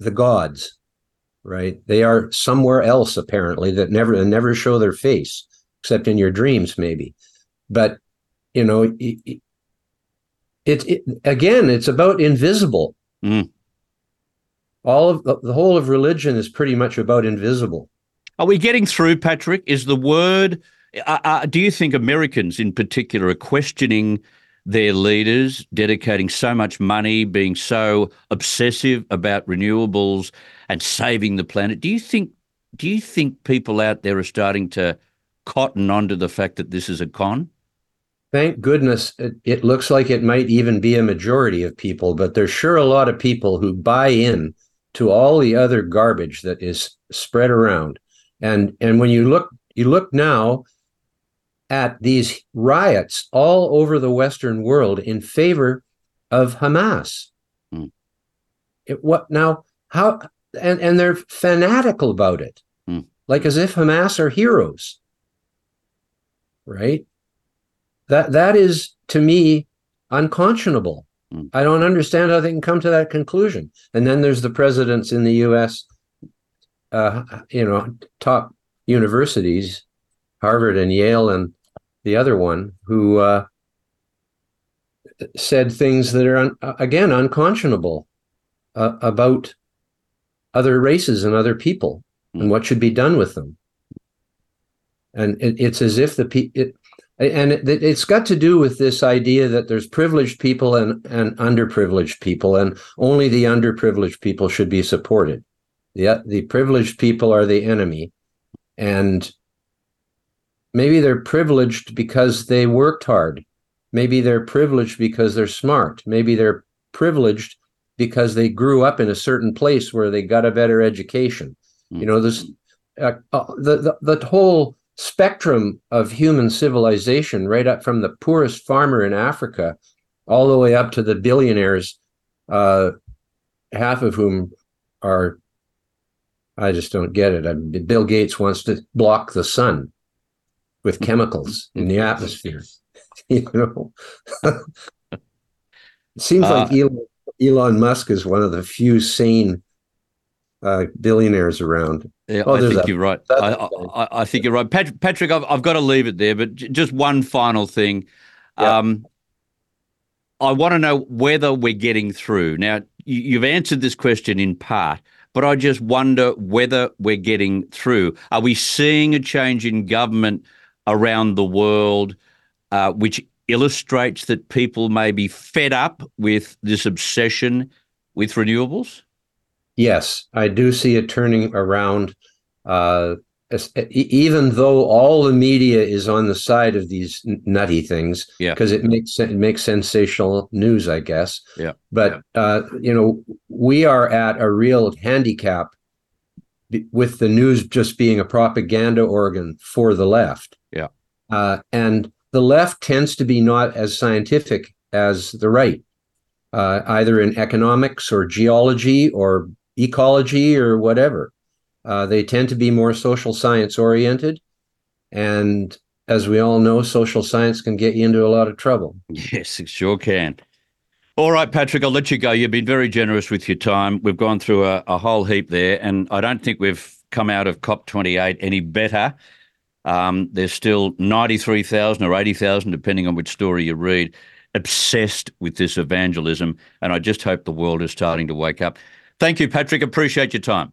the gods, right? They are somewhere else apparently that never never show their face except in your dreams maybe. But you know, it, it, it again, it's about invisible. Mm. All of the, the whole of religion is pretty much about invisible. Are we getting through, Patrick? Is the word, uh, uh, do you think Americans in particular are questioning their leaders, dedicating so much money, being so obsessive about renewables and saving the planet? Do you think, do you think people out there are starting to cotton onto the fact that this is a con? Thank goodness it, it looks like it might even be a majority of people, but there's sure a lot of people who buy in to all the other garbage that is spread around. And and when you look you look now at these riots all over the Western world in favor of Hamas. Mm. It, what now how and, and they're fanatical about it. Mm. Like as if Hamas are heroes. Right? That that is to me unconscionable. I don't understand how they can come to that conclusion. And then there's the presidents in the U S, uh, you know, top universities, Harvard and Yale and the other one, who uh, said things that are, un- again, unconscionable uh, about other races and other people and what should be done with them. And it, it's as if the people... And it's got to do with this idea that there's privileged people and, and underprivileged people, and only the underprivileged people should be supported. The, the privileged people are the enemy, and maybe they're privileged because they worked hard. Maybe they're privileged because they're smart. Maybe they're privileged because they grew up in a certain place where they got a better education. Mm. You know, this uh, uh, the, the the whole... spectrum of human civilization, right up from the poorest farmer in Africa all the way up to the billionaires, uh, half of whom are, I just don't get it. I mean, Bill Gates wants to block the sun with chemicals in the atmosphere. You know, it seems uh, like Elon, Elon Musk is one of the few sane Uh, billionaires around. Yeah, oh, I think that. You're right. I, I, I think you're right. Patrick, Patrick I've, I've got to leave it there, but j- just one final thing. Yeah. Um, I want to know whether we're getting through. Now, you, you've answered this question in part, but I just wonder whether we're getting through. Are we seeing a change in government around the world, uh, which illustrates that people may be fed up with this obsession with renewables? Yes, I do see it turning around, uh, even though all the media is on the side of these nutty things, because yeah. it makes it makes sensational news, I guess. Yeah. But, yeah. Uh, you know, we are at a real handicap b- with the news just being a propaganda organ for the left. Yeah. Uh, and the left tends to be not as scientific as the right, uh, either in economics or geology or ecology or whatever. Uh, they tend to be more social science oriented. And as we all know, social science can get you into a lot of trouble. Yes, it sure can. All right, Patrick, I'll let you go. You've been very generous with your time. We've gone through a, a whole heap there, and I don't think we've come out of COP twenty-eight any better. Um, there's still ninety-three thousand or eighty thousand, depending on which story you read, obsessed with this evangelism, and I just hope the world is starting to wake up. Thank you, Patrick. Appreciate your time.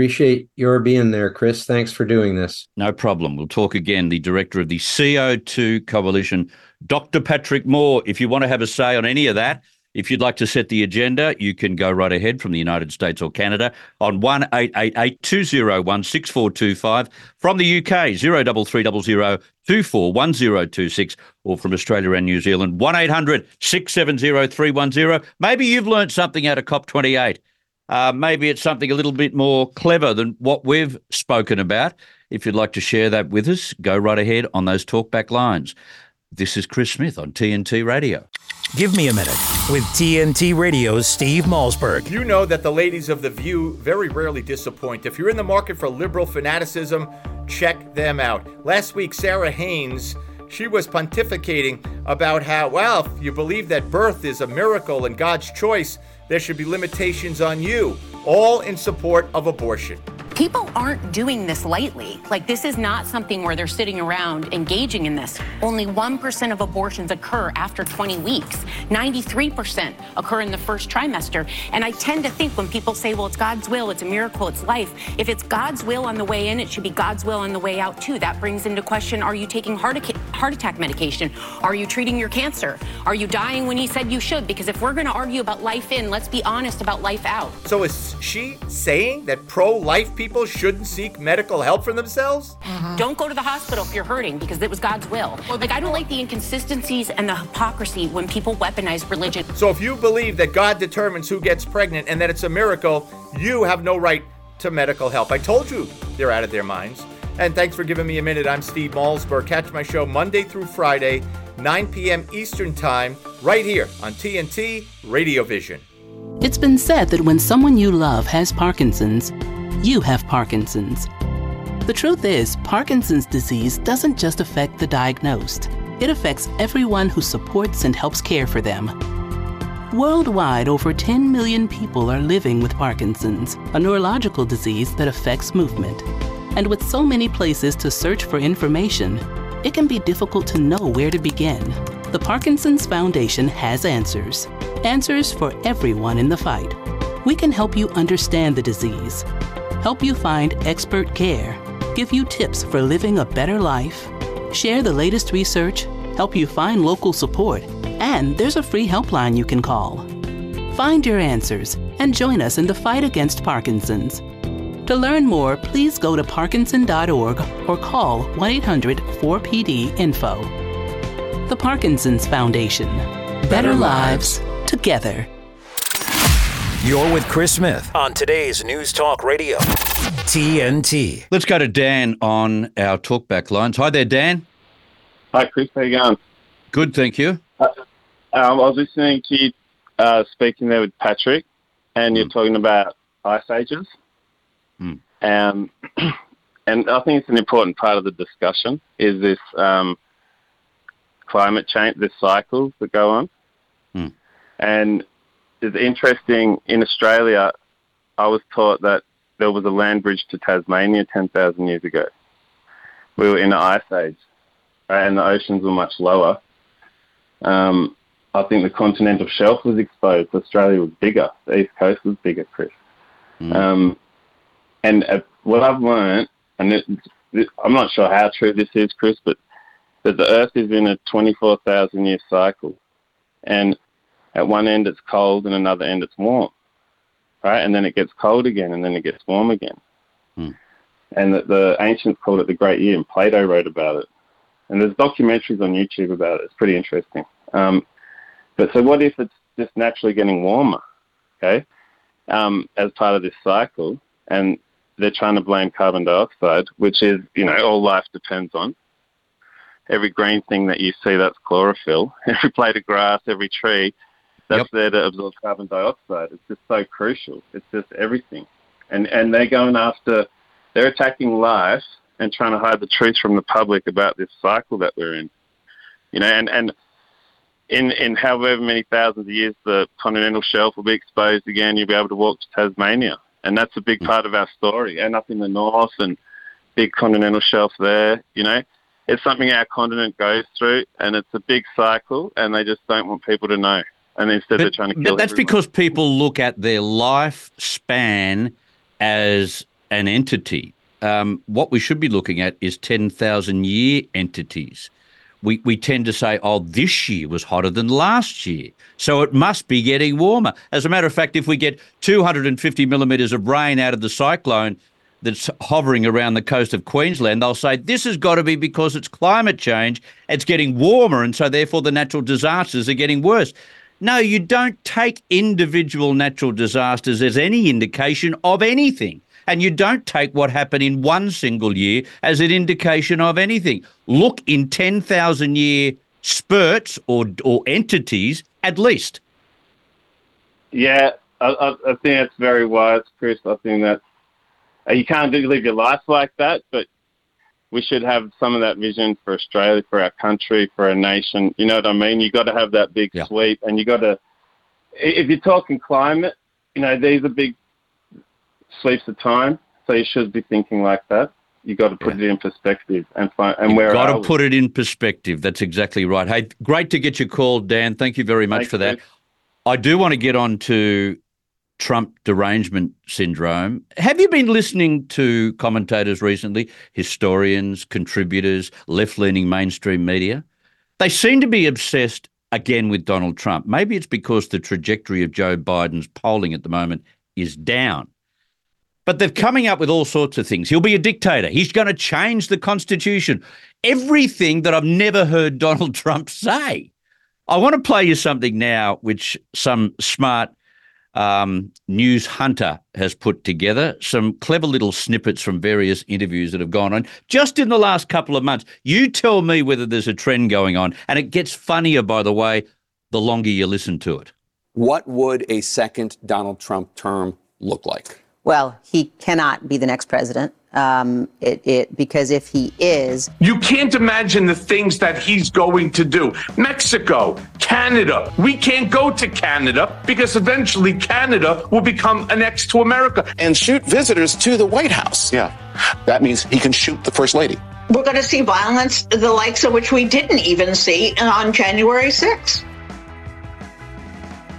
Appreciate your being there, Chris. Thanks for doing this. No problem. We'll talk again. The director of the C O two Coalition, Doctor Patrick Moore. If you want to have a say on any of that, if you'd like to set the agenda, you can go right ahead from the United States or Canada on one eight eight eight, two oh one, six four two five, from the U K zero three three zero zero two four one zero two six, or from Australia and New Zealand one eight hundred, six seven zero, three one zero. Maybe you've learned something out of COP twenty-eight. Uh, maybe it's something a little bit more clever than what we've spoken about. If you'd like to share that with us, go right ahead on those talkback lines. This is Chris Smith on T N T Radio. Give me a minute with T N T Radio's Steve Malzberg. You know that the ladies of The View very rarely disappoint. If you're in the market for liberal fanaticism, check them out. Last week, Sarah Haynes, she was pontificating about how, well, if you believe that birth is a miracle and God's choice, there should be limitations on you, all in support of abortion. People aren't doing this lightly. Like, this is not something where they're sitting around engaging in this. Only one percent of abortions occur after twenty weeks. ninety-three percent occur in the first trimester. And I tend to think when people say, well, it's God's will, it's a miracle, it's life. If it's God's will on the way in, it should be God's will on the way out too. That brings into question, are you taking heart aca- heart attack medication? Are you treating your cancer? Are you dying when he said you should? Because if we're gonna argue about life in, let's be honest about life out. So is she saying that pro-life people People shouldn't seek medical help for themselves? Mm-hmm. Don't go to the hospital if you're hurting, because it was God's will. Like, I don't like the inconsistencies and the hypocrisy when people weaponize religion. So if you believe that God determines who gets pregnant and that it's a miracle, you have no right to medical help. I told you they're out of their minds. And thanks for giving me a minute. I'm Steve Malzberg. Catch my show Monday through Friday, nine p.m. Eastern Time, right here on T N T Radio Vision. It's been said that when someone you love has Parkinson's, you have Parkinson's. The truth is, Parkinson's disease doesn't just affect the diagnosed. It affects everyone who supports and helps care for them. Worldwide, over ten million people are living with Parkinson's, a neurological disease that affects movement. And with so many places to search for information, it can be difficult to know where to begin. The Parkinson's Foundation has answers. Answers for everyone in the fight. We can help you understand the disease, help you find expert care, give you tips for living a better life, share the latest research, help you find local support, and there's a free helpline you can call. Find your answers and join us in the fight against Parkinson's. To learn more, please go to parkinson dot org or call one eight hundred, four P D, info. The Parkinson's Foundation. Better lives together. You're with Chris Smith on today's News Talk Radio, T N T. Let's go to Dan on our talkback lines. Hi there, Dan. Hi, Chris. How you going? Good, thank you. Uh, um, I was listening to you uh, speaking there with Patrick, and you're mm. talking about ice ages. Mm. Um, and I think it's an important part of the discussion is this um, climate change, the cycles that go on. Mm. And it's interesting, in Australia, I was taught that there was a land bridge to Tasmania ten thousand years ago. We were in the ice age, right? And the oceans were much lower. Um, I think the continental shelf was exposed. Australia was bigger. The east coast was bigger, Chris. Mm. Um, and uh, what I've learned, and it, it, I'm not sure how true this is, Chris, but that the Earth is in a twenty-four thousand year cycle. And at one end it's cold and another end it's warm, right? And then it gets cold again and then it gets warm again. Mm. And the, the ancients called it the Great Year, and Plato wrote about it. And there's documentaries on YouTube about it. It's pretty interesting. Um, but so what if it's just naturally getting warmer, okay, um, as part of this cycle? And they're trying to blame carbon dioxide, which is, you know, all life depends on. Every green thing that you see, that's chlorophyll. Every blade of grass, every tree, that's yep. there to absorb carbon dioxide. It's just so crucial. It's just everything. And and they're going after, they're attacking life and trying to hide the truth from the public about this cycle that we're in. You know, and, and in, in however many thousands of years, the continental shelf will be exposed again. You'll be able to walk to Tasmania. And that's a big part of our story. And up in the north and big continental shelf there, you know. It's something our continent goes through, and it's a big cycle, and they just don't want people to know. And instead, but, they're trying to kill. But that's everyone. Because people look at their lifespan as an entity. Um, what we should be looking at is ten thousand year entities. We we tend to say, oh, this year was hotter than last year, so it must be getting warmer. As a matter of fact, if we get two hundred fifty millimetres of rain out of the cyclone that's hovering around the coast of Queensland, they'll say this has got to be because it's climate change, it's getting warmer, and so therefore the natural disasters are getting worse. No, you don't take individual natural disasters as any indication of anything. And you don't take what happened in one single year as an indication of anything. Look in ten thousand year spurts or or entities at least. Yeah, I, I think that's very wise, Chris. I think that you can't live your life like that, but we should have some of that vision for Australia, for our country, for our nation. You know what I mean? You got to have that big yeah. sweep, and you got to, if you're talking climate, you know, these are big sweeps of time, so you should be thinking like that. You got to put yeah. it in perspective, and find, and You've where got to we? put it in perspective. That's exactly right. Hey, great to get your call, Dan. Thank you very much Thanks, for that. Chris. I do want to get on to Trump derangement syndrome. Have you been listening to commentators recently, historians, contributors, left-leaning mainstream media? They seem to be obsessed again with Donald Trump. Maybe it's because the trajectory of Joe Biden's polling at the moment is down. But they're coming up with all sorts of things. He'll be a dictator. He's going to change the Constitution. Everything that I've never heard Donald Trump say. I want to play you something now which some smart um, news hunter has put together, some clever little snippets from various interviews that have gone on just in the last couple of months. You tell me whether there's a trend going on, and it gets funnier, by the way, the longer you listen to it. What would a second Donald Trump term look like? Well, he cannot be the next president, um, it, it, because if he is... You can't imagine the things that he's going to do. Mexico, Canada. We can't go to Canada because eventually Canada will become annexed to America. And shoot visitors to the White House. Yeah, that means he can shoot the First Lady. We're going to see violence, the likes of which we didn't even see on January sixth.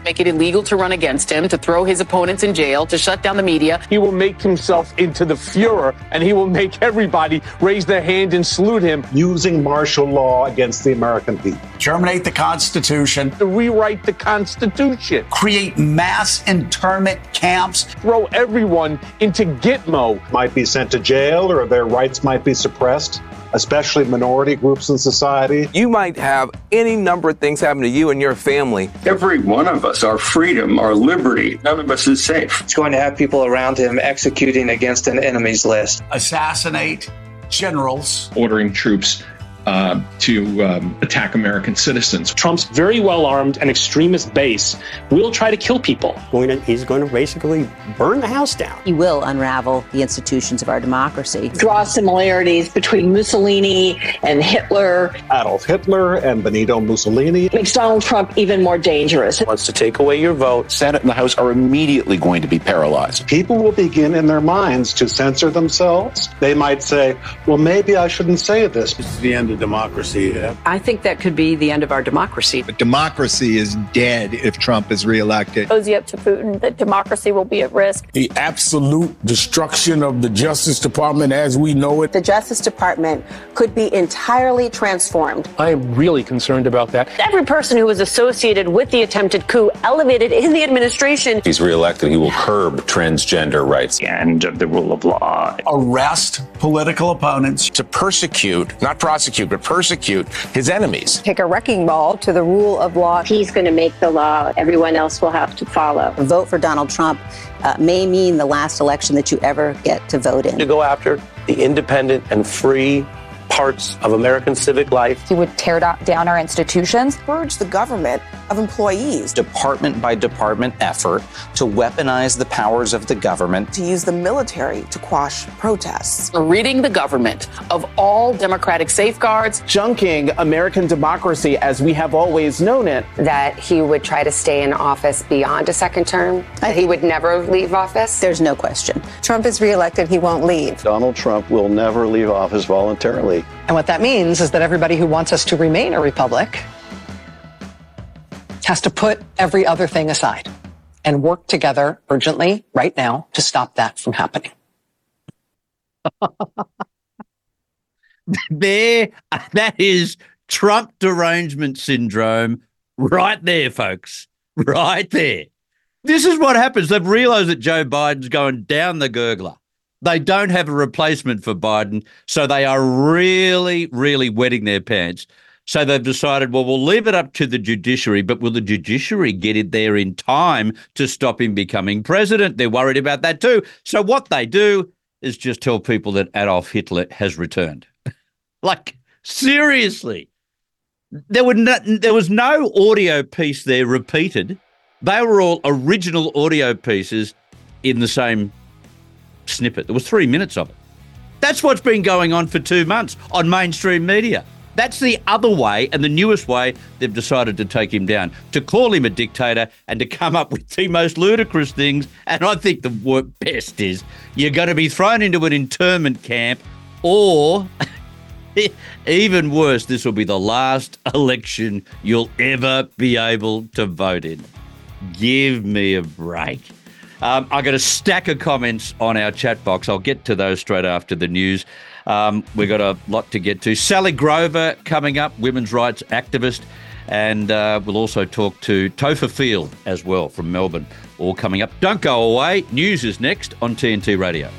Make it illegal to run against him, to throw his opponents in jail, to shut down the media. He will make himself into the Fuhrer, and he will make everybody raise their hand and salute him. Using martial law against the American people. Terminate the Constitution. To rewrite the Constitution. Create mass internment camps. Throw everyone into Gitmo. Might be sent to jail, or their rights might be suppressed, especially minority groups in society. You might have any number of things happen to you and your family. Every one of us, our freedom, our liberty, none of us is safe. He's going to have people around him executing against an enemy's list. Assassinate generals. Ordering troops uh, to um, attack American citizens. Trump's very well-armed and extremist base will try to kill people. He's going to basically burn the house down. He will unravel the institutions of our democracy. Draw similarities between Mussolini and Hitler. Adolf Hitler and Benito Mussolini. Makes Donald Trump even more dangerous. He wants to take away your vote. Senate and the House are immediately going to be paralyzed. People will begin in their minds to censor themselves. They might say, well, maybe I shouldn't say this. This is the end. Democracy. Yeah. I think that could be the end of our democracy. But democracy is dead if Trump is reelected. Cozy up to Putin that democracy will be at risk. The absolute destruction of the Justice Department as we know it. The Justice Department could be entirely transformed. I am really concerned about that. Every person who was associated with the attempted coup elevated in the administration. If he's reelected, he will curb transgender rights. The end of the rule of law. Arrest political opponents. To persecute, not prosecute, but persecute his enemies. Take a wrecking ball to the rule of law. He's going to make the law. Everyone else will have to follow. A vote for Donald Trump uh, may mean the last election that you ever get to vote in. To go after the independent and free parts of American civic life. He would tear down our institutions. Purge the government of employees. Department by department effort to weaponize the powers of the government. To use the military to quash protests. Ridding the government of all democratic safeguards. Junking American democracy as we have always known it. That he would try to stay in office beyond a second term. That he would never leave office. There's no question. Trump is reelected. He won't leave. Donald Trump will never leave office voluntarily. And what that means is that everybody who wants us to remain a republic has to put every other thing aside and work together urgently right now to stop that from happening. There, that is Trump derangement syndrome right there, folks, right there. This is what happens. They've realised that Joe Biden's going down the gurgler. They don't have a replacement for Biden, so they are really, really wetting their pants. So they've decided, well, we'll leave it up to the judiciary, but will the judiciary get it there in time to stop him becoming president? They're worried about that too. So what they do is just tell people that Adolf Hitler has returned. Like, seriously, there, were no, there was no audio piece there repeated. They were all original audio pieces in the same snippet. There was three minutes of it. That's what's been going on for two months on mainstream media. That's the other way and the newest way they've decided to take him down, to call him a dictator and to come up with the most ludicrous things. And I think the best is you're going to be thrown into an internment camp, or even worse, this will be the last election you'll ever be able to vote in. Give me a break. Um, I got a stack of comments on our chat box. I'll get to those straight after the news. Um, we've got a lot to get to. Sally Grover coming up, women's rights activist. And uh, we'll also talk to Topher Field as well from Melbourne, all coming up. Don't go away. News is next on T N T Radio.